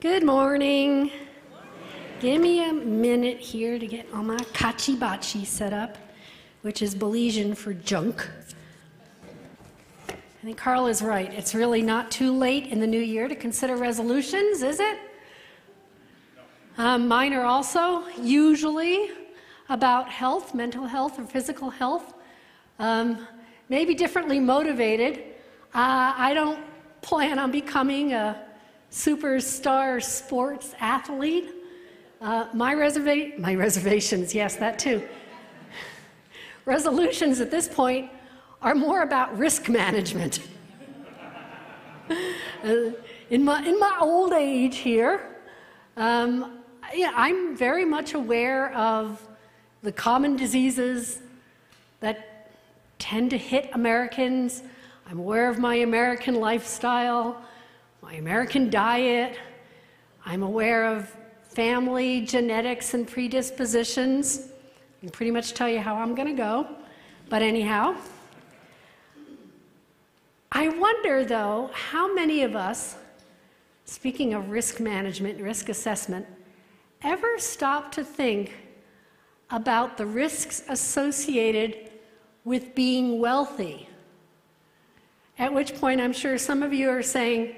Good morning. Give me a minute here to get all my kachibachi set up, which is Belizean for junk. I think Carl is right. It's really not too late in the new year to consider resolutions, is it? Mine are also usually about health, mental health or physical health, maybe differently motivated. I don't plan on becoming a superstar sports athlete. My reservations, yes, that too. Resolutions at this point are more about risk management. In my old age here, I'm very much aware of the common diseases that tend to hit Americans. I'm aware of my American lifestyle, my American diet. I'm aware of family genetics and predispositions. I can pretty much tell you how I'm going to go, but anyhow. I wonder, though, how many of us, speaking of risk management, risk assessment, ever stop to think about the risks associated with being wealthy? At which point, I'm sure some of you are saying,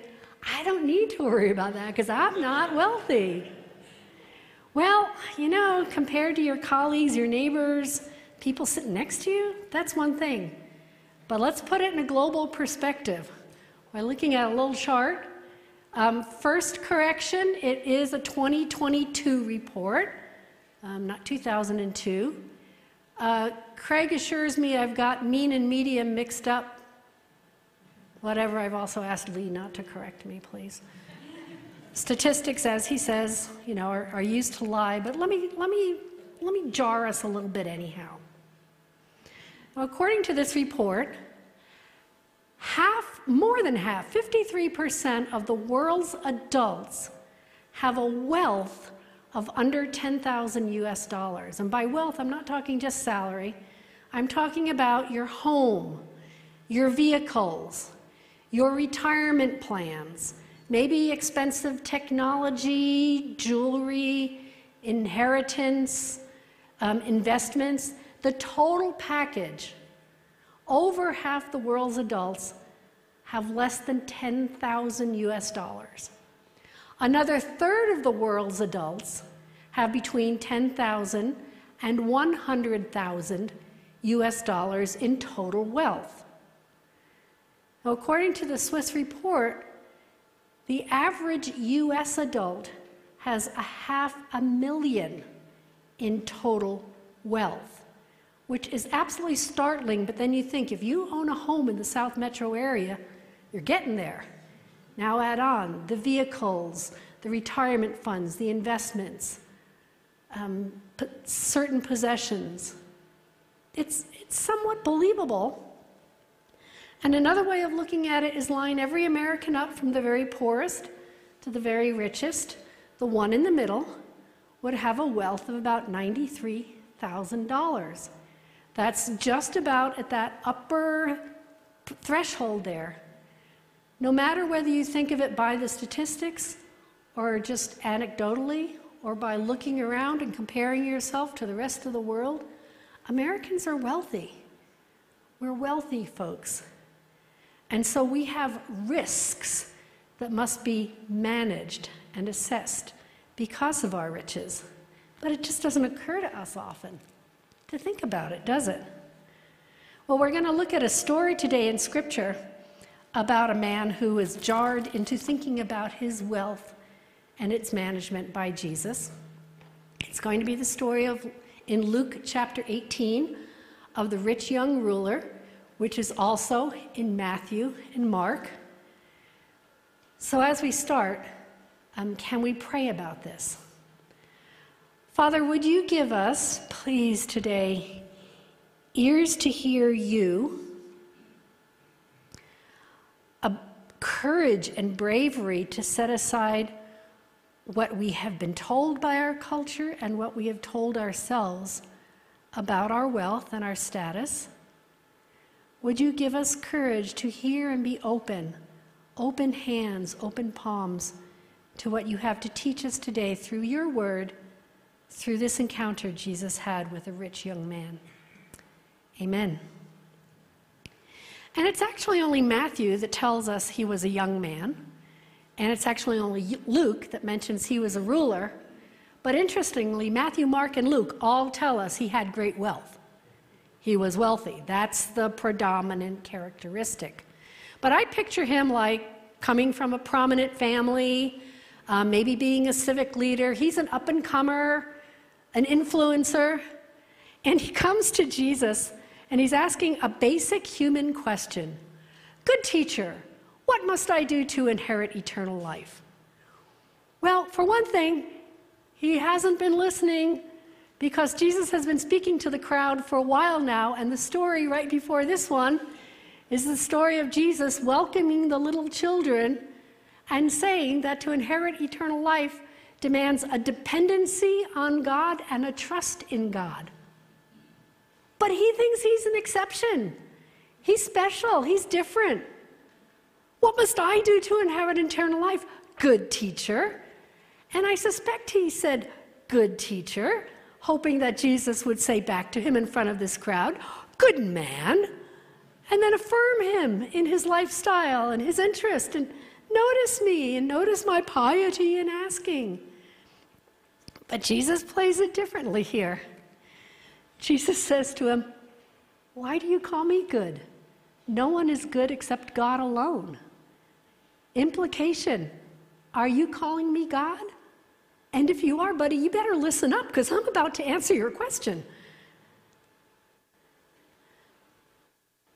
I don't need to worry about that because I'm not wealthy. Well, you know, compared to your colleagues, your neighbors, people sitting next to you, that's one thing. But let's put it in a global perspective by looking at a little chart. First correction, it is a 2022 report, not 2002. Craig assures me I've got mean and median mixed up. Whatever, I've also asked Lee not to correct me, please. Statistics, as he says, you know, are used to lie, but let me jar us a little bit anyhow. According to this report, more than half, 53% of the world's adults have a wealth of under $10,000 US. And by wealth, I'm not talking just salary. I'm talking about your home, your vehicles, your retirement plans, maybe expensive technology, jewelry, inheritance, investments. The total package, over half the world's adults have less than $10,000 US. Another third of the world's adults have between $10,000 and $100,000 US dollars in total wealth. Now, according to the Swiss report, the average US adult has $500,000 in total wealth, which is absolutely startling, but then you think, if you own a home in the South Metro area, you're getting there. Now add on the vehicles, the retirement funds, the investments, certain possessions. It's somewhat believable. And another way of looking at it is line every American up from the very poorest to the very richest. The one in the middle would have a wealth of about $93,000. That's just about at that upper threshold there. No matter whether you think of it by the statistics or just anecdotally or by looking around and comparing yourself to the rest of the world, Americans are wealthy. We're wealthy folks. And so we have risks that must be managed and assessed because of our riches. But it just doesn't occur to us often to think about it, does it? Well, we're going to look at a story today in Scripture about a man who was jarred into thinking about his wealth and its management by Jesus. It's going to be the story in Luke chapter 18 of the rich young ruler, which is also in Matthew and Mark. So as we start, can we pray about this? Father, would you give us, please, today, ears to hear you, a courage and bravery to set aside what we have been told by our culture and what we have told ourselves about our wealth and our status. Would you give us courage to hear and be open hands, open palms to what you have to teach us today through your word, through this encounter Jesus had with a rich young man. Amen. And it's actually only Matthew that tells us he was a young man, and it's actually only Luke that mentions he was a ruler. But interestingly, Matthew, Mark, and Luke all tell us he had great wealth. He was wealthy. That's the predominant characteristic. But I picture him like coming from a prominent family, maybe being a civic leader. He's an up-and-comer, an influencer. And he comes to Jesus, and he's asking a basic human question. Good teacher, what must I do to inherit eternal life? Well, for one thing, he hasn't been listening, because Jesus has been speaking to the crowd for a while now, and the story right before this one is the story of Jesus welcoming the little children and saying that to inherit eternal life demands a dependency on God and a trust in God. But he thinks he's an exception. He's special. He's different. What must I do to inherit eternal life? Good teacher. And I suspect he said, good teacher, hoping that Jesus would say back to him in front of this crowd, good man, and then affirm him in his lifestyle and his interest, and notice me, and notice my piety in asking. But Jesus plays it differently here. Jesus says to him, why do you call me good? No one is good except God alone. Implication, are you calling me God? And if you are, buddy, you better listen up, because I'm about to answer your question.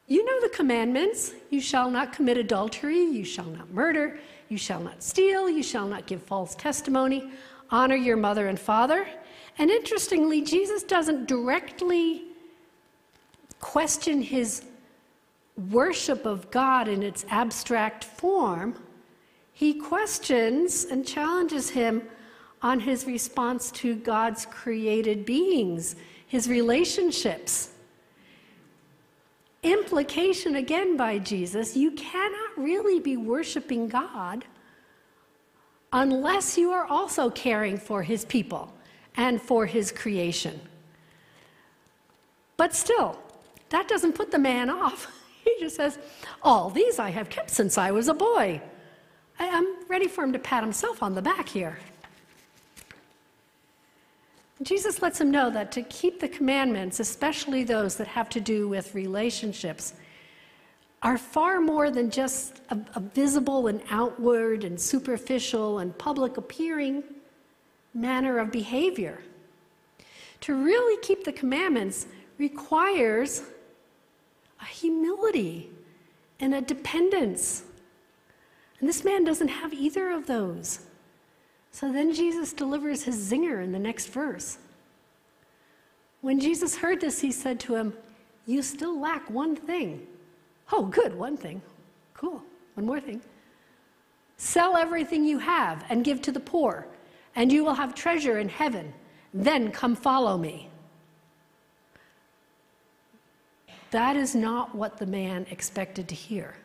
You know the commandments. You shall not commit adultery, you shall not murder, you shall not steal, you shall not give false testimony, honor your mother and father. And interestingly, Jesus doesn't directly question his worship of God in its abstract form. He questions and challenges him on his response to God's created beings, his relationships. Implication again by Jesus, you cannot really be worshiping God unless you are also caring for his people and for his creation. But still, that doesn't put the man off. He just says, all these I have kept since I was a boy. I'm ready for him to pat himself on the back here. Jesus lets him know that to keep the commandments, especially those that have to do with relationships, are far more than just a visible and outward and superficial and public appearing manner of behavior. To really keep the commandments requires a humility and a dependence. And this man doesn't have either of those. So then Jesus delivers his zinger in the next verse. When Jesus heard this, he said to him, you still lack one thing. Oh, good, one thing. Cool, one more thing. Sell everything you have and give to the poor, and you will have treasure in heaven. Then come follow me. That is not what the man expected to hear.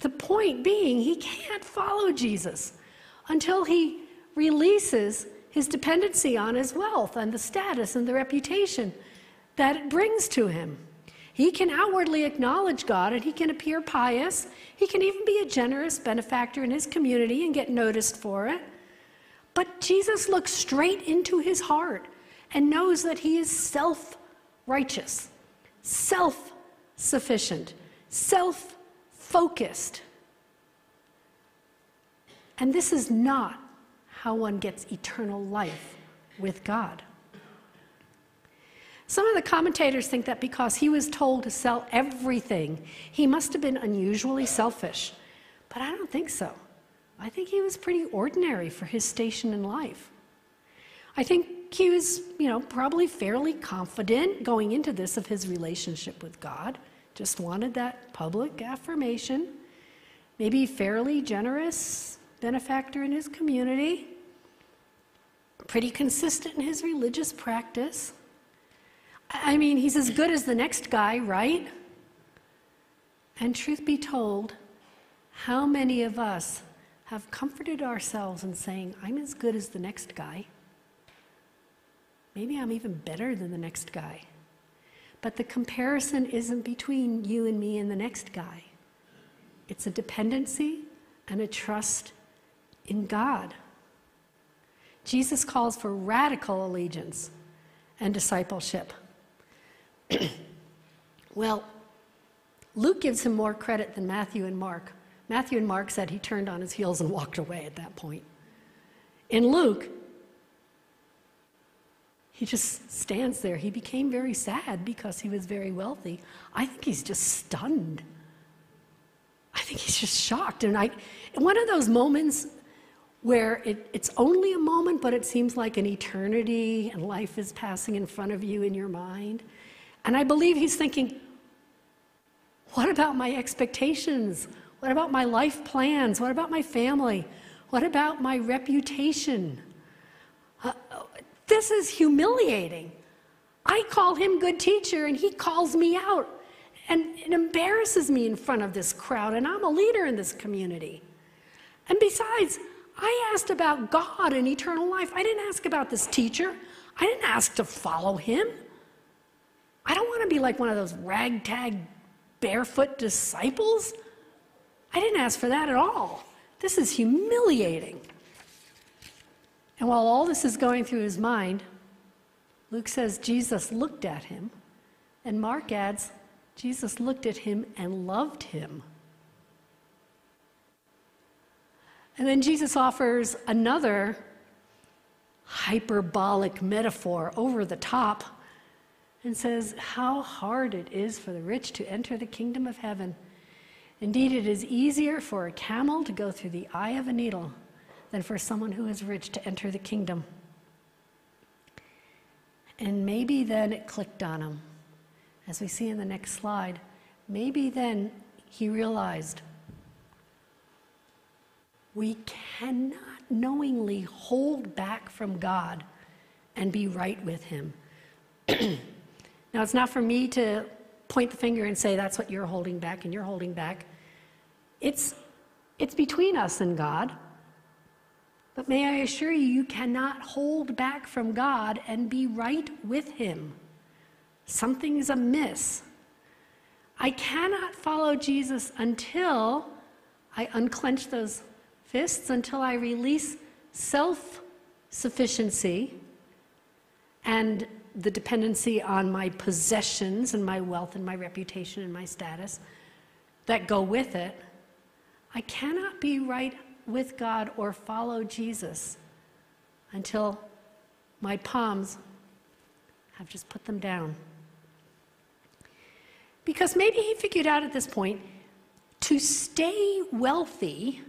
The point being, he can't follow Jesus until he releases his dependency on his wealth and the status and the reputation that it brings to him. He can outwardly acknowledge God, and he can appear pious. He can even be a generous benefactor in his community and get noticed for it. But Jesus looks straight into his heart and knows that he is self-righteous, self-sufficient, self-focused. And this is not how one gets eternal life with God. Some of the commentators think that because he was told to sell everything, he must have been unusually selfish. But I don't think so. I think he was pretty ordinary for his station in life. I think he was, probably fairly confident going into this of his relationship with God. Just wanted that public affirmation, maybe fairly generous benefactor in his community, pretty consistent in his religious practice. I mean, he's as good as the next guy, right? And truth be told, How many of us have comforted ourselves in saying, I'm as good as the next guy. Maybe I'm even better than the next guy. But the comparison isn't between you and me and the next guy. It's a dependency and a trust in God. Jesus calls for radical allegiance and discipleship. Well, Luke gives him more credit than Matthew and Mark. Matthew and Mark said he turned on his heels and walked away at that point. In Luke, he just stands there. He became very sad because he was very wealthy. I think he's just stunned. I think he's just shocked. And one of those moments where it's only a moment, but it seems like an eternity, and life is passing in front of you in your mind. And I believe he's thinking, what about my expectations? What about my life plans? What about my family? What about my reputation? This is humiliating. I call him good teacher, and he calls me out, and it embarrasses me in front of this crowd, and I'm a leader in this community. And besides, I asked about God and eternal life. I didn't ask about this teacher. I didn't ask to follow him. I don't want to be like one of those ragtag, barefoot disciples. I didn't ask for that at all. This is humiliating. And while all this is going through his mind, Luke says Jesus looked at him, and Mark adds, Jesus looked at him and loved him. And then Jesus offers another hyperbolic metaphor over the top and says, how hard it is for the rich to enter the kingdom of heaven. Indeed, it is easier for a camel to go through the eye of a needle than for someone who is rich to enter the kingdom. And maybe then it clicked on him. As we see in the next slide, maybe then he realized we cannot knowingly hold back from God and be right with him. Now, it's not for me to point the finger and say, that's what you're holding back and you're holding back. It's between us and God. But may I assure you, you cannot hold back from God and be right with him. Something is amiss. I cannot follow Jesus until I unclench those fists, until I release self-sufficiency and the dependency on my possessions and my wealth and my reputation and my status that go with it. I cannot be right with God or follow Jesus until my palms have just put them down. Because maybe he figured out at this point, to stay wealthy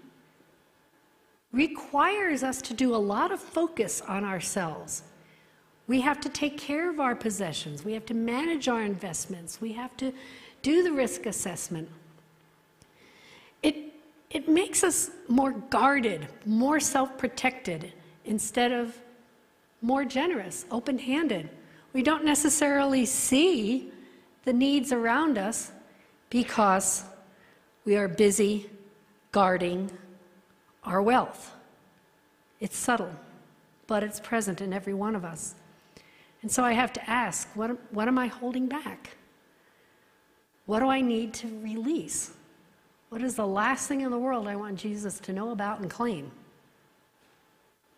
requires us to do a lot of focus on ourselves. We have to take care of our possessions. We have to manage our investments. We have to do the risk assessment. It makes us more guarded, more self-protected, instead of more generous, open-handed. We don't necessarily see the needs around us because we are busy guarding our wealth. It's subtle, but it's present in every one of us. And so I have to ask, what am I holding back? What do I need to release? What is the last thing in the world I want Jesus to know about and claim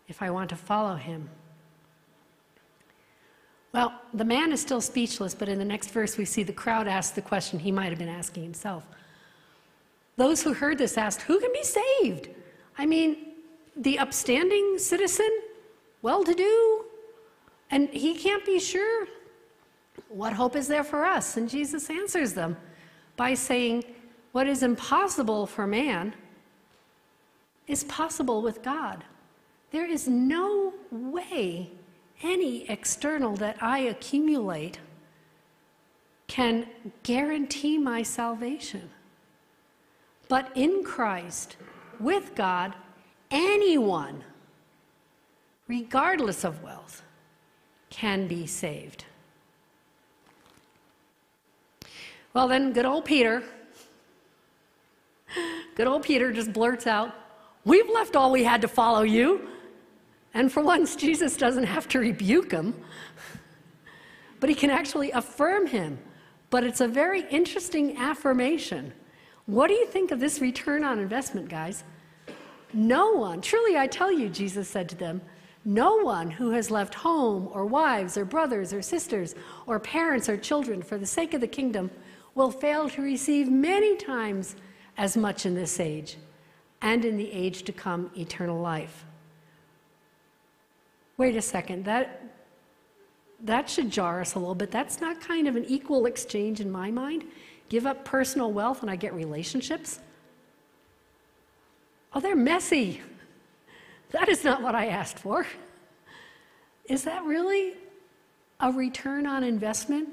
if I want to follow him? Well, the man is still speechless, but in the next verse we see the crowd ask the question he might have been asking himself. Those who heard this asked, who can be saved? I mean, the upstanding citizen, well-to-do, and he can't be sure. What hope is there for us? And Jesus answers them by saying, what is impossible for man is possible with God. There is no way any external that I accumulate can guarantee my salvation. But in Christ, with God, anyone, regardless of wealth, can be saved. Well, then, good old Peter Good old Peter just blurts out, "We've left all we had to follow you." And for once, Jesus doesn't have to rebuke him, but he can actually affirm him. But it's a very interesting affirmation. What do you think of this return on investment, guys? No one, truly I tell you, Jesus said to them, no one who has left home or wives or brothers or sisters or parents or children for the sake of the kingdom will fail to receive many times as much in this age and in the age to come eternal life. Wait a second, that should jar us a little bit. That's not kind of an equal exchange in my mind. Give up personal wealth and I get relationships? Oh, they're messy. That is not what I asked for. Is that really a return on investment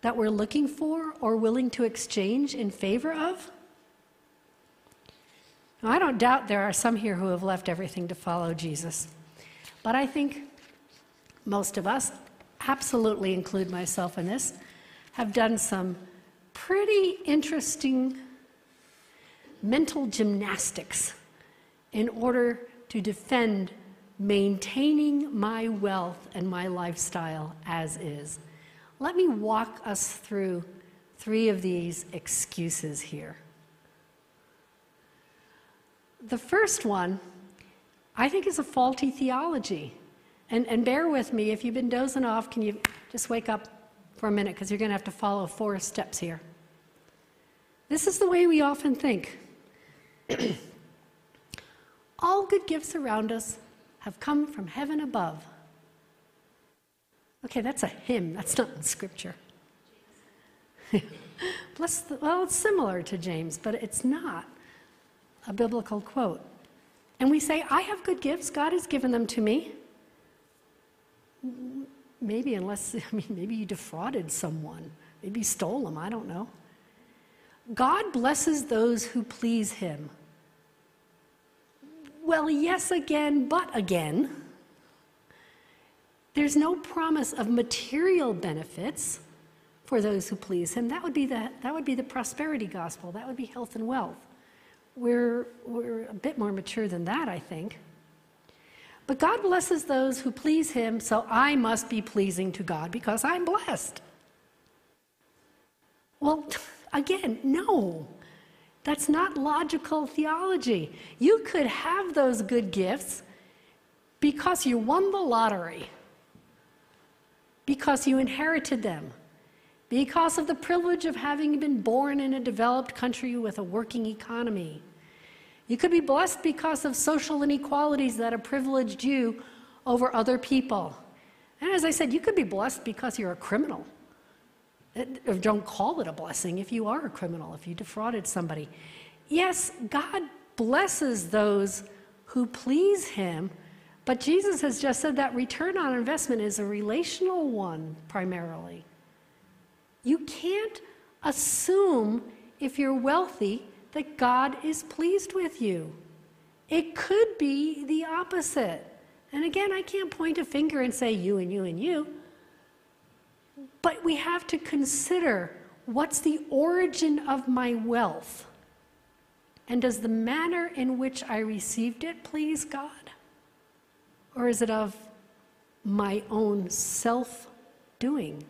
that we're looking for or willing to exchange in favor of? Now, I don't doubt there are some here who have left everything to follow Jesus. But I think most of us, absolutely include myself in this, have done some pretty interesting mental gymnastics in order to defend maintaining my wealth and my lifestyle as is. Let me walk us through three of these excuses here. The first one, I think, is a faulty theology. And bear with me, if you've been dozing off, can you just wake up for a minute, because you're going to have to follow 4 steps here. This is the way we often think. All good gifts around us have come from heaven above. Okay, that's a hymn, that's not in scripture. Well, it's similar to James, but it's not a biblical quote. And we say, I have good gifts, God has given them to me. Maybe, unless, I mean, maybe you defrauded someone, maybe stole them, I don't know. God blesses those who please him. Well, yes again, but again. There's no promise of material benefits for those who please him. That would be the prosperity gospel, that would be health and wealth. We're a bit more mature than that, I think. But God blesses those who please him, so I must be pleasing to God because I'm blessed. Well, again, no. That's not logical theology. You could have those good gifts because you won the lottery, because you inherited them, because of the privilege of having been born in a developed country with a working economy. You could be blessed because of social inequalities that have privileged you over other people. And as I said, you could be blessed because you're a criminal. Don't call it a blessing if you are a criminal, if you defrauded somebody. Yes, God blesses those who please him, but Jesus has just said that return on investment is a relational one primarily. You can't assume if you're wealthy that God is pleased with you. It could be the opposite. And again, I can't point a finger and say you and you and you, but we have to consider what's the origin of my wealth, and does the manner in which I received it please God, or is it of my own self-doing?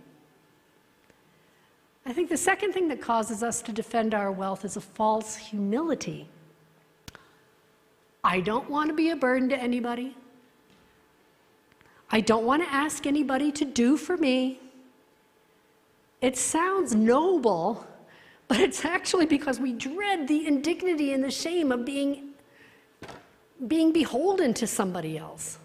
I think the second thing that causes us to defend our wealth is a false humility. I don't want to be a burden to anybody. I don't want to ask anybody to do for me. It sounds noble, but it's actually because we dread the indignity and the shame of being beholden to somebody else.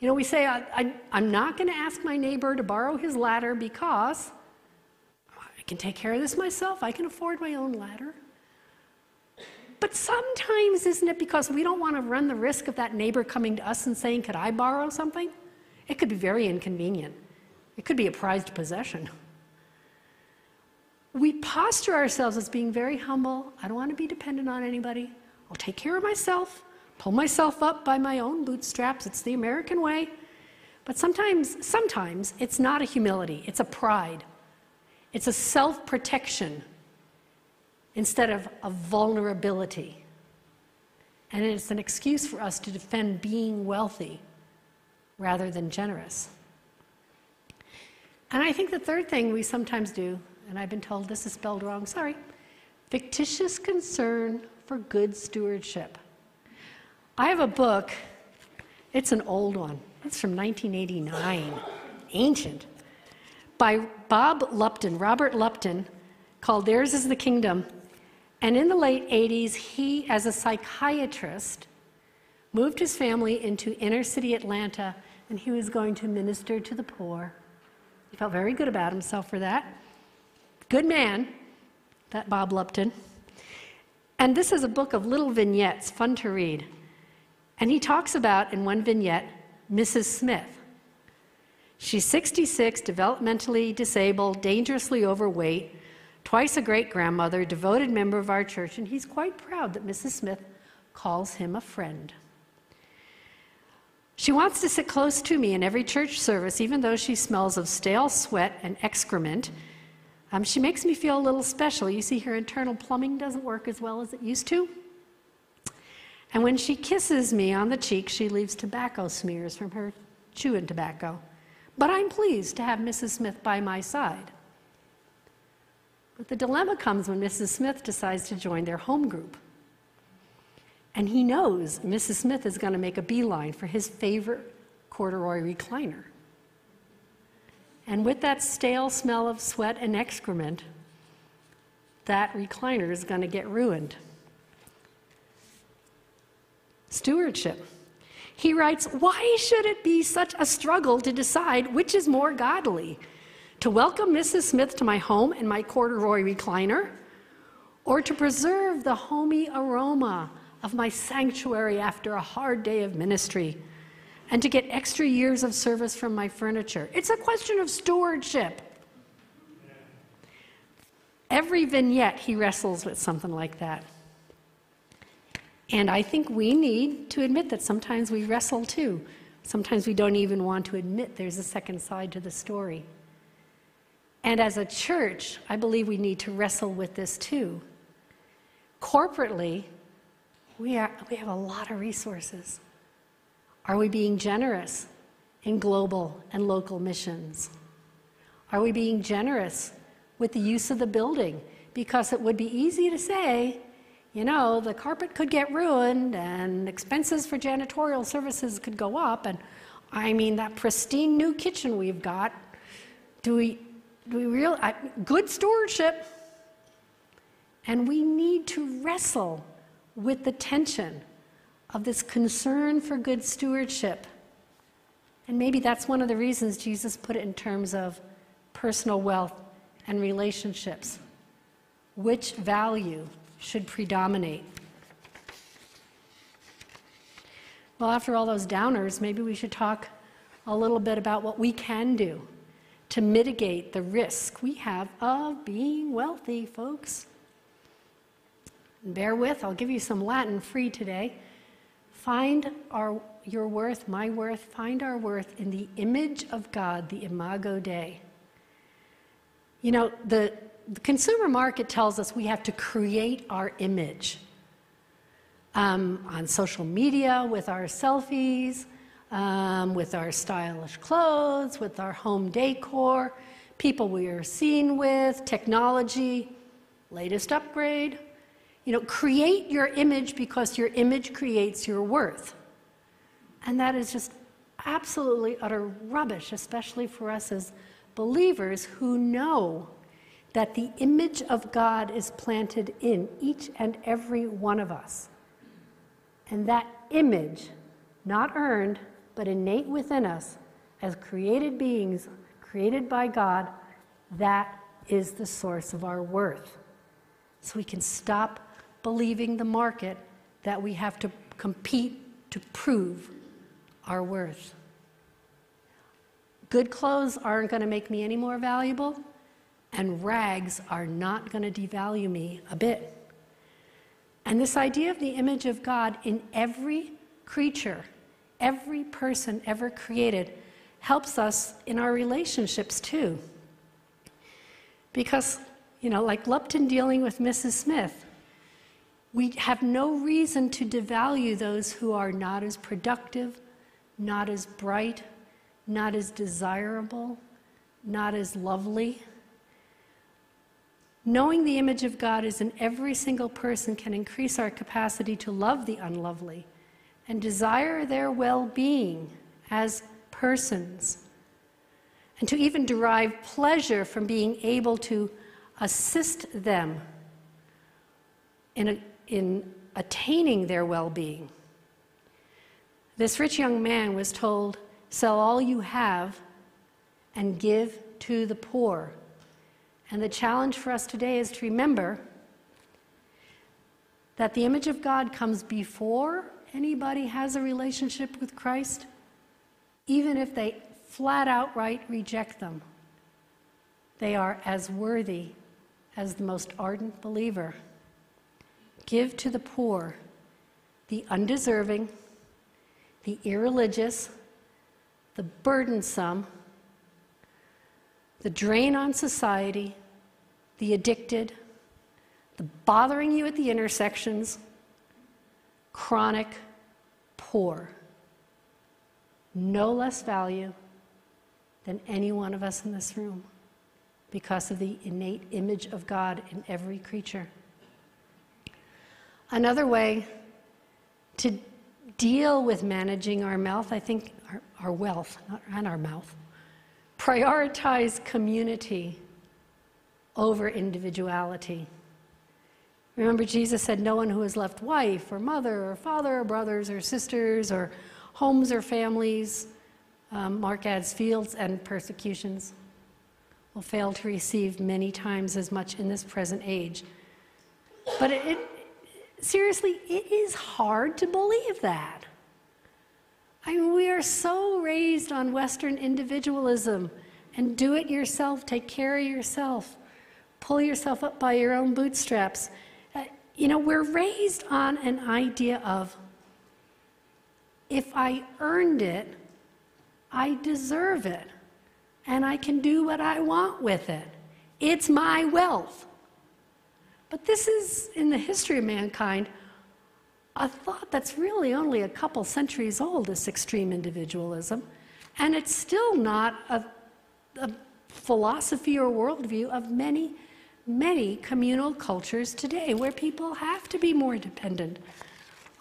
You know, we say, I'm not going to ask my neighbor to borrow his ladder because I can take care of this myself. I can afford my own ladder. But sometimes, isn't it because we don't want to run the risk of that neighbor coming to us and saying, could I borrow something? It could be very inconvenient. It could be a prized possession. We posture ourselves as being very humble. I don't want to be dependent on anybody. I'll take care of myself. Pull myself up by my own bootstraps. It's the American way. But sometimes it's not a humility. It's a pride. It's a self-protection. instead of a vulnerability. And it's an excuse for us to defend being wealthy rather than generous. And I think the third thing we sometimes do, and I've been told this is spelled wrong, sorry, fictitious concern for good stewardship. I have a book, it's an old one, it's from 1989, ancient, by Robert Lupton, called Theirs is the Kingdom. And in the late 80s, he, as a psychiatrist, moved his family into inner city Atlanta, and he was going to minister to the poor. He felt very good about himself for that. Good man, that Bob Lupton. And this is a book of little vignettes, fun to read. And he talks about, in one vignette, Mrs. Smith. She's 66, developmentally disabled, dangerously overweight, twice a great-grandmother, devoted member of our church, and he's quite proud that Mrs. Smith calls him a friend. She wants to sit close to me in every church service, even though she smells of stale sweat and excrement. She makes me feel a little special. You see, her internal plumbing doesn't work as well as it used to. And when she kisses me on the cheek, she leaves tobacco smears from her chewing tobacco. But I'm pleased to have Mrs. Smith by my side. But the dilemma comes when Mrs. Smith decides to join their home group. And he knows Mrs. Smith is going to make a beeline for his favorite corduroy recliner. And with that stale smell of sweat and excrement, that recliner is going to get ruined. Stewardship. He writes, "Why should it be such a struggle to decide which is more godly? To welcome Mrs. Smith to my home and my corduroy recliner, or to preserve the homey aroma of my sanctuary after a hard day of ministry, and to get extra years of service from my furniture? It's a question of stewardship." Every vignette, he wrestles with something like that. And I think we need to admit that sometimes we wrestle too. Sometimes we don't even want to admit there's a second side to the story. And as a church, I believe we need to wrestle with this too. Corporately, we have a lot of resources. Are we being generous in global and local missions? Are we being generous with the use of the building? Because it would be easy to say, you know, the carpet could get ruined and expenses for janitorial services could go up, and I mean, that pristine new kitchen we've got, do we realize good stewardship? And we need to wrestle with the tension of this concern for good stewardship. And maybe that's one of the reasons Jesus put it in terms of personal wealth and relationships. Which value should predominate? Well, after all those downers, maybe we should talk a little bit about what we can do to mitigate the risk we have of being wealthy, folks. Bear with, I'll give you some Latin free today. Find your worth, my worth, find our worth in the image of God, the Imago Dei. You know, the consumer market tells us we have to create our image. On social media, with our selfies, with our stylish clothes, with our home decor, people we are seen with, technology, latest upgrade. You know, create your image because your image creates your worth. And that is just absolutely utter rubbish, especially for us as believers who know that the image of God is planted in each and every one of us. And that image, not earned, but innate within us, as created beings, created by God, that is the source of our worth. So we can stop believing the market that we have to compete to prove our worth. Good clothes aren't going to make me any more valuable, and rags are not going to devalue me a bit. And this idea of the image of God in every creature, every person ever created, helps us in our relationships too. Because You know, like Lupton dealing with Mrs. Smith. We have no reason to devalue those who are not as productive, not as bright, not as desirable, not as lovely. Knowing the image of God is in every single person can increase our capacity to love the unlovely and desire their well-being as persons, and to even derive pleasure from being able to assist them in attaining their well-being. This rich young man was told, "Sell all you have and give to the poor." And the challenge for us today is to remember that the image of God comes before anybody has a relationship with Christ, even if they flat outright reject them. They are as worthy as the most ardent believer. Give to the poor, the undeserving, the irreligious, the burdensome, the drain on society, the addicted, the bothering you at the intersections, chronic poor. No less value than any one of us in this room because of the innate image of God in every creature. Another way to deal with managing our mouth, I think, our wealth, not and our mouth, prioritize community over individuality. Remember, Jesus said, no one who has left wife or mother or father or brothers or sisters or homes or families, Mark adds fields and persecutions, will fail to receive many times as much in this present age. But seriously, it is hard to believe that. I mean, we are so raised on Western individualism and do it yourself, take care of yourself, pull yourself up by your own bootstraps. You know, we're raised on an idea of, if I earned it, I deserve it, and I can do what I want with it. It's my wealth. But this is, in the history of mankind, a thought that's really only a couple centuries old, this extreme individualism, and it's still not a philosophy or worldview of many, many communal cultures today, where people have to be more dependent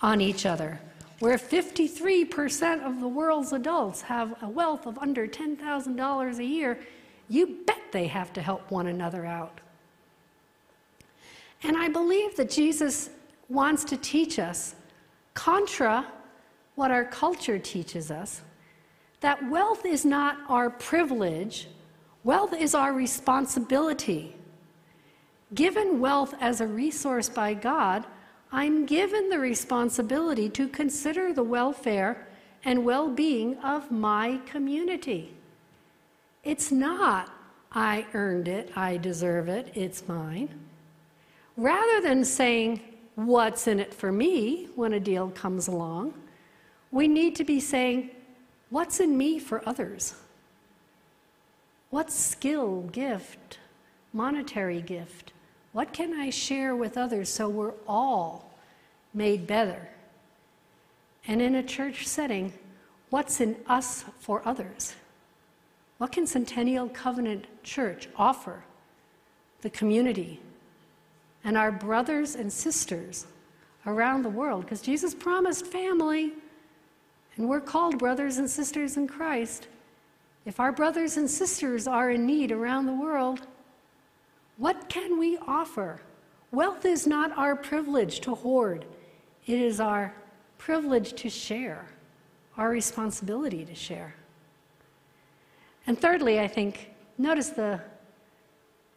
on each other, where 53% of the world's adults have a wealth of under $10,000 a year. You bet they have to help one another out. And I believe that Jesus wants to teach us, contra what our culture teaches us, that wealth is not our privilege. Wealth is our responsibility. Given wealth as a resource by God, I'm given the responsibility to consider the welfare and well-being of my community. It's not, I earned it, I deserve it, it's mine. Rather than saying, what's in it for me when a deal comes along, we need to be saying, what's in me for others? What skill, gift, monetary gift? What can I share with others so we're all made better? And in a church setting, what's in us for others? What can Centennial Covenant Church offer the community and our brothers and sisters around the world? Because Jesus promised family, and we're called brothers and sisters in Christ. If our brothers and sisters are in need around the world, what can we offer? Wealth is not our privilege to hoard. It is our privilege to share, our responsibility to share. And thirdly, I think, notice the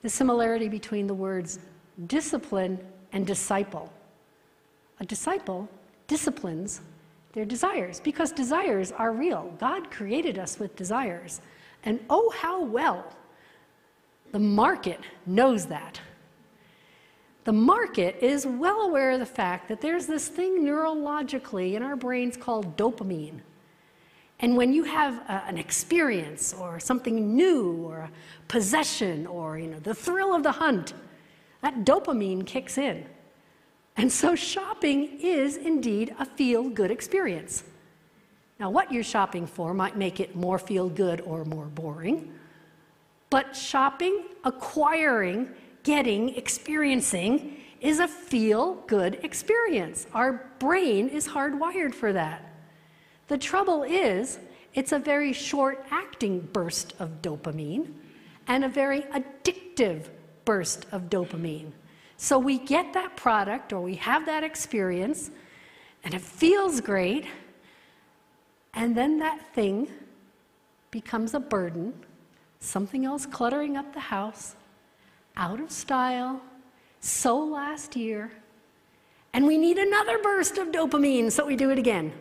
similarity between the words discipline and disciple. A disciple disciplines their desires, because desires are real. God created us with desires. And oh, how well the market knows that. The market is well aware of the fact that there's this thing neurologically in our brains called dopamine. And when you have an experience or something new or a possession or, you know, the thrill of the hunt, that dopamine kicks in. And so shopping is indeed a feel-good experience. Now, what you're shopping for might make it more feel-good or more boring, but shopping, acquiring, getting, experiencing is a feel-good experience. Our brain is hardwired for that. The trouble is, it's a very short-acting burst of dopamine and a very addictive burst of dopamine. So we get that product or we have that experience and it feels great, and then that thing becomes a burden, something else cluttering up the house, out of style, so last year, and we need another burst of dopamine, so we do it again.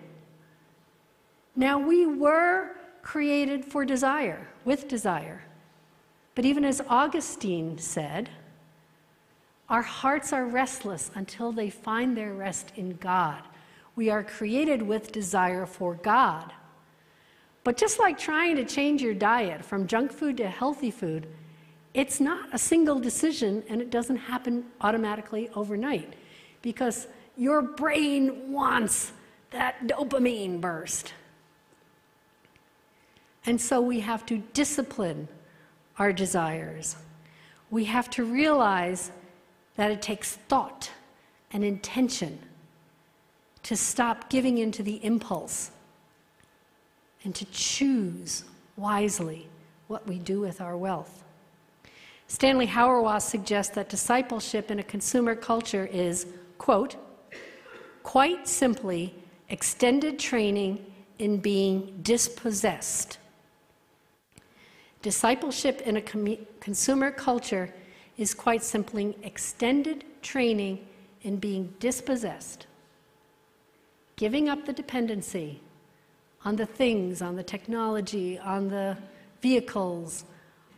Now, we were created for desire, with desire. But even as Augustine said, our hearts are restless until they find their rest in God. We are created with desire for God. But just like trying to change your diet from junk food to healthy food, it's not a single decision, and it doesn't happen automatically overnight, because your brain wants that dopamine burst. And so we have to discipline our desires. We have to realize that it takes thought and intention to stop giving into the impulse and to choose wisely what we do with our wealth. Stanley Hauerwas suggests that discipleship in a consumer culture is, quote, quite simply extended training in being dispossessed. Discipleship in a consumer culture is quite simply extended training in being dispossessed, giving up the dependency on the things, on the technology, on the vehicles,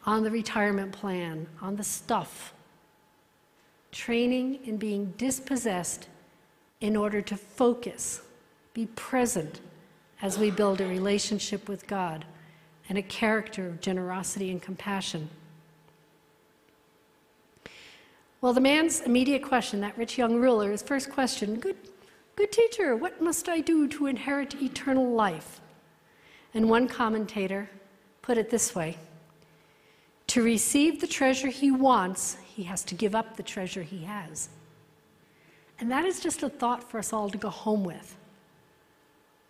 on the retirement plan, on the stuff. Training in being dispossessed in order to focus, be present as we build a relationship with God and a character of generosity and compassion. Well, the man's immediate question, that rich young ruler, his first question, good teacher, what must I do to inherit eternal life? And one commentator put it this way: to receive the treasure he wants, he has to give up the treasure he has. And that is just a thought for us all to go home with.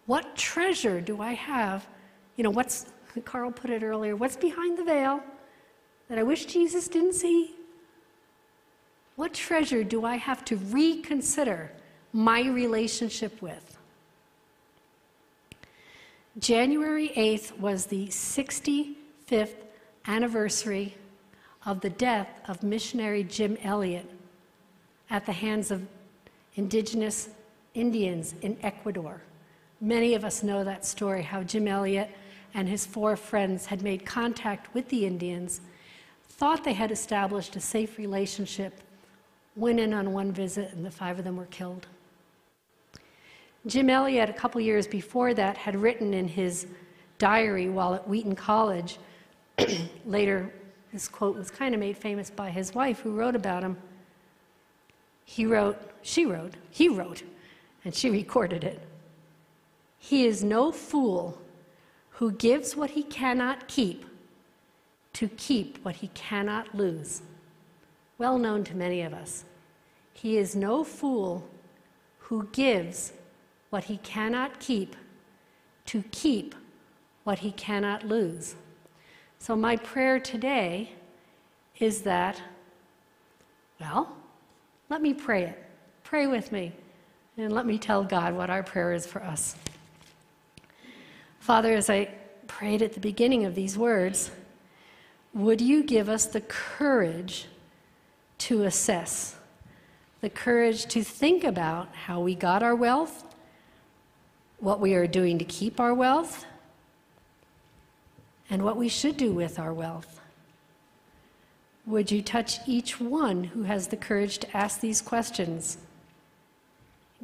What treasure do I have? You know, Carl put it earlier, what's behind the veil that I wish Jesus didn't see? What treasure do I have to reconsider my relationship with? January 8th was the 65th anniversary of the death of missionary Jim Elliot at the hands of indigenous Indians in Ecuador. Many of us know that story, how Jim Elliot and his four friends had made contact with the Indians, thought they had established a safe relationship, went in on one visit, and the five of them were killed. Jim Elliot, a couple years before that, had written in his diary while at Wheaton College, later this quote was kind of made famous by his wife, who wrote about him. He wrote, and she recorded it. He is no fool who gives what he cannot keep to keep what he cannot lose. Well known to many of us. He is no fool who gives what he cannot keep to keep what he cannot lose. So my prayer today is that, well, let me pray it. Pray with me, and let me tell God what our prayer is for us. Father, as I prayed at the beginning of these words, would you give us the courage to assess, the courage to think about how we got our wealth, what we are doing to keep our wealth, and what we should do with our wealth. Would you touch each one who has the courage to ask these questions?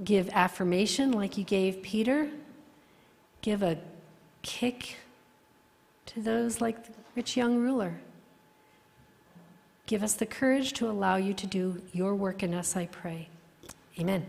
Give affirmation like you gave Peter. Give a kick to those like the rich young ruler. Give us the courage to allow you to do your work in us, I pray. Amen.